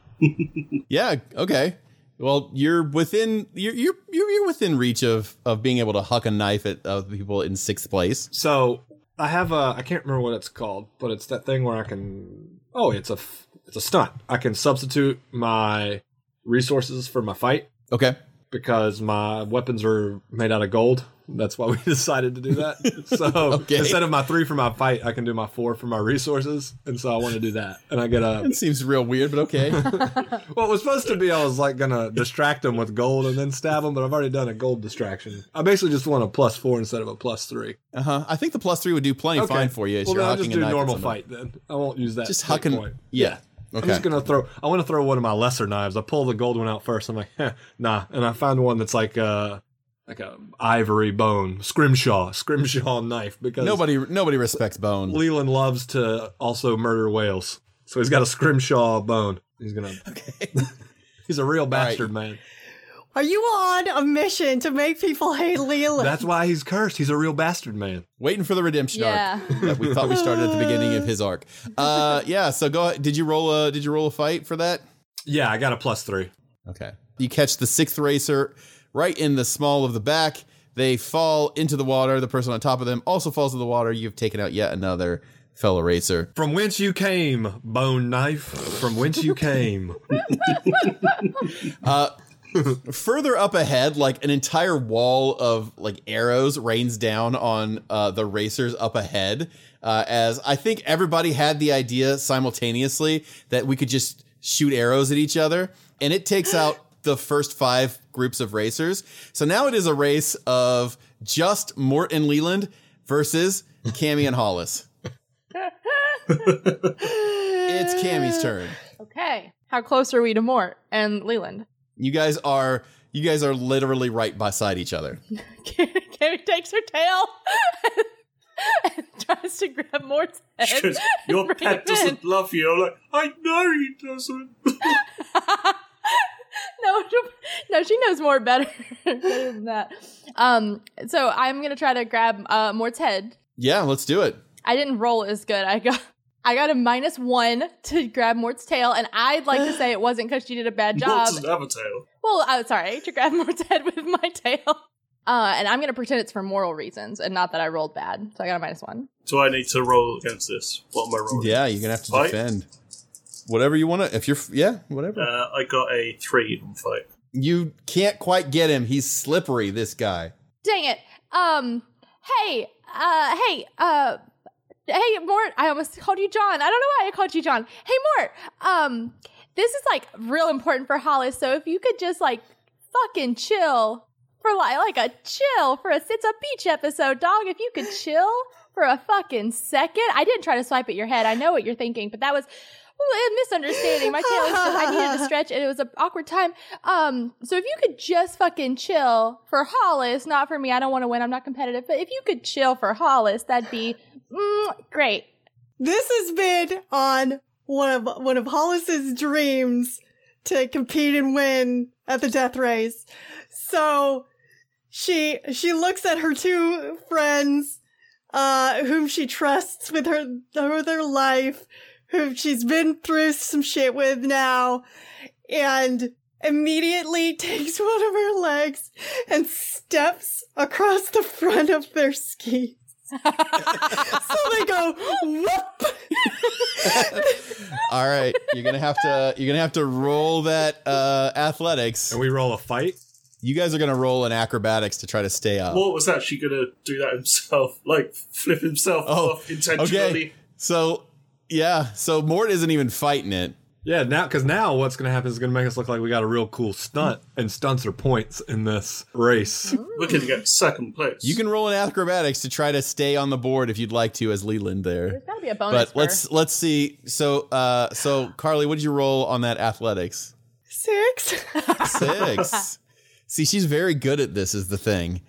Yeah, okay. Well, you're within reach of being able to huck a knife at people in sixth place. So I have a, I can't remember what it's called, but it's that thing where I can, it's a stunt. I can substitute my resources for my fight. Okay. Because my weapons are made out of gold. That's why we decided to do that. So Instead of my 3 for my fight, I can do my 4 for my resources. And so I want to do that. And I get a... It seems real weird, but okay. Well, it was supposed to be I was like going to distract them with gold and then stab them, but I've already done a gold distraction. I basically just want a +4 instead of a +3. Uh-huh. I think the +3 would do plenty fine for you. Well, then I'll just do normal fight then. I won't use that. Just hucking... point. Yeah. Okay. I'm just going to I want to throw one of my lesser knives. I pull the gold one out first. I'm like, nah. And I find one that's like a ivory bone, scrimshaw knife. Because nobody respects bone. Leland loves to also murder whales. So he's got a scrimshaw bone. He's going to, he's a real bastard, man. Are you on a mission to make people hate Leland? That's why he's cursed. He's a real bastard, man. Waiting for the redemption arc that we thought we started at the beginning of his arc. So go ahead. Did you roll a fight for that? Yeah, I got a +3. Okay. You catch the sixth racer right in the small of the back. They fall into the water. The person on top of them also falls in the water. You've taken out yet another fellow racer. From whence you came, bone knife. From whence you came. Further up ahead, like an entire wall of like arrows rains down on the racers up ahead, as I think everybody had the idea simultaneously that we could just shoot arrows at each other, and it takes out the first 5 groups of racers. So now it is a race of just Mort and Leland versus Cammy and Hollis. It's Cammy's turn. Okay. How close are we to Mort and Leland? You guys are literally right beside each other. Cammy takes her tail and tries to grab Mort's head. Just, your pet doesn't love you. I'm like, I know he doesn't. No, she knows Mort better than that. So I'm gonna try to grab Mort's head. Yeah, let's do it. I didn't roll as good. I got a -1 to grab Mort's tail, and I'd like to say it wasn't because she did a bad job. Mort doesn't have a tail. Well, I'm sorry, to grab Mort's head with my tail. And I'm going to pretend it's for moral reasds and not that I rolled bad. So I got a -1. So I need to roll against this. What am I rolling? Yeah, you're going to have to defend. Whatever you want to, if you're, whatever. I got a 3 on fight. You can't quite get him. He's slippery, this guy. Dang it. Hey, Mort, I almost called you John. I don't know why I called you John. Hey, Mort, this is, like, real important for Hollis, so if you could just, like, fucking chill for, it's a beach episode, dog. If you could chill for a fucking second. I didn't try to swipe at your head. I know what you're thinking, but that was a misunderstanding. My tail was I needed to stretch, and it was an awkward time. So if you could just fucking chill for Hollis, not for me. I don't want to win. I'm not competitive, but if you could chill for Hollis, that'd be... great. This has been on one of Hollis's dreams to compete and win at the death race. So she looks at her 2 friends, whom she trusts with her life, who she's been through some shit with now, and immediately takes one of her legs and steps across the front of their ski. So they go whoop. All right, you're gonna have to roll that athletics. And we roll a fight. You guys are gonna roll an acrobatics to try to stay up. What was that? She gonna do that himself, like flip himself off intentionally? Okay. So Mort isn't even fighting it. Yeah, now because now what's going to happen is going to make us look like we got a real cool stunt, and stunts are points in this race. We could get second place. You can roll in acrobatics to try to stay on the board if you'd like to, as Leland there. There's got to be a bonus. But let's see. So so Carly, what did you roll on that athletics? 6. 6. See, she's very good at this. Is the thing.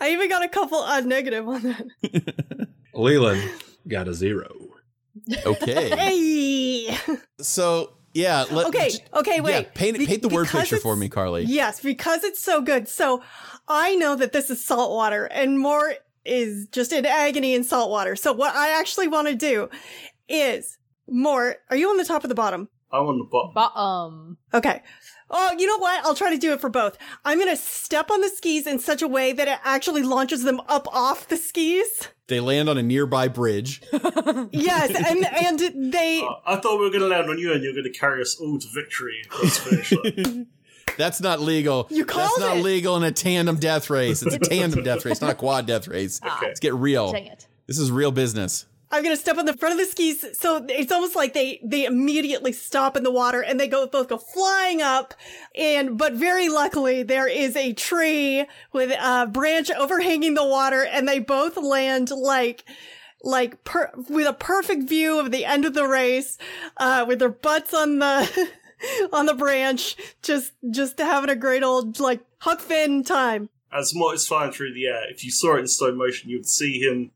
I even got a couple odd negative on that. Leland got a 0. Okay. Hey. So, yeah. Okay, wait. Yeah, paint the word picture for me, Carly. Yes, because it's so good. So, I know that this is salt water, and Mort is just in agony in salt water. So, what I actually want to do is, Mort, are you on the top or the bottom? I'm on the bottom. Okay. Oh, you know what? I'll try to do it for both. I'm going to step on the skis in such a way that it actually launches them up off the skis. They land on a nearby bridge. Yes, and they... I thought we were going to land on you and you were going to carry us all to victory. That's not legal. You called it. That's not legal in a tandem death race. It's a tandem death race, not a quad death race. Okay. Let's get real. Dang it. This is real business. I'm going to step on the front of the skis, so it's almost like they immediately stop in the water, and they both go flying up, but very luckily, there is a tree with a branch overhanging the water, and they both land with a perfect view of the end of the race, with their butts on the on the branch, just having a great old, Huck Finn time. As Mort is flying through the air, if you saw it in slow motion, you would see him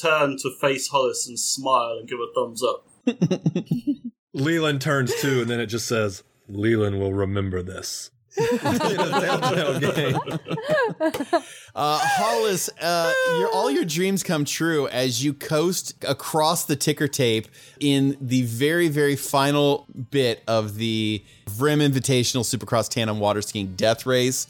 turn to face Hollis and smile and give a thumbs up. Leland turns too, and then it just says, Leland will remember this. Hollis, all your dreams come true as you coast across the ticker tape in the very, very final bit of the Vrim Invitational Supercross Tandem Water Skiing Death Race.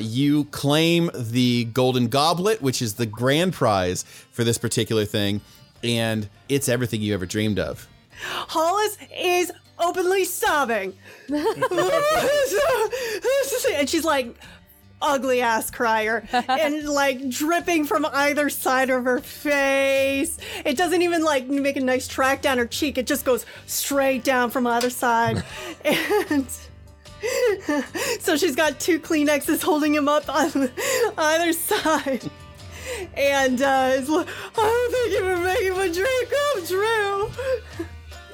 You claim the Golden Goblet, which is the grand prize for this particular thing, and it's everything you ever dreamed of. Hollis is openly sobbing. And she's like, ugly ass crier, and dripping from either side of her face. It doesn't even make a nice track down her cheek. It just goes straight down from either side. And... so she's got 2 Kleenexes holding him up on either side. And it's like, oh, thank you for making my dream come true.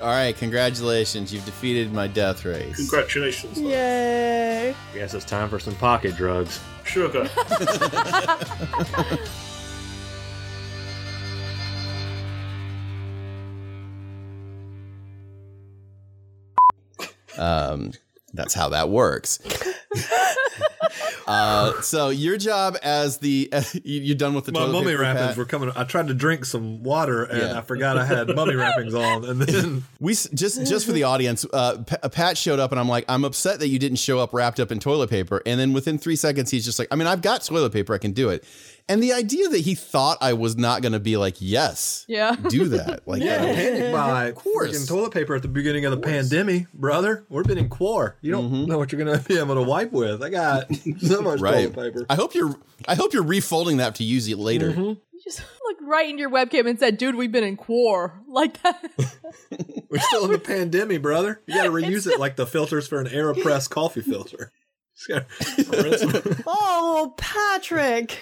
All right, congratulations. You've defeated my death race. Congratulations. Lord. Yay. Guess it's time for some pocket drugs. Sugar. That's how that works. So your job as the you're done with the mummy wrappings. Pat. Were coming. I tried to drink some water and I forgot I had mummy wrappings on. And then we just for the audience, Pat showed up and I'm like, I'm upset that you didn't show up wrapped up in toilet paper. And then within 3 seconds, he's just like, I mean, I've got toilet paper, I can do it. And the idea that he thought I was not going to be like, yes, do that. Like, panic by freaking toilet paper at the beginning of the pandemic, brother. We've been in quar. You don't know what you're going to be able to wipe with. I got so much toilet paper. I hope you're refolding that to use it later. Mm-hmm. You just looked right into your webcam and said, dude, we've been in quar. Like that. We're still in the pandemic, brother. You got to reuse it like the filters for an AeroPress coffee filter. Oh, Patrick.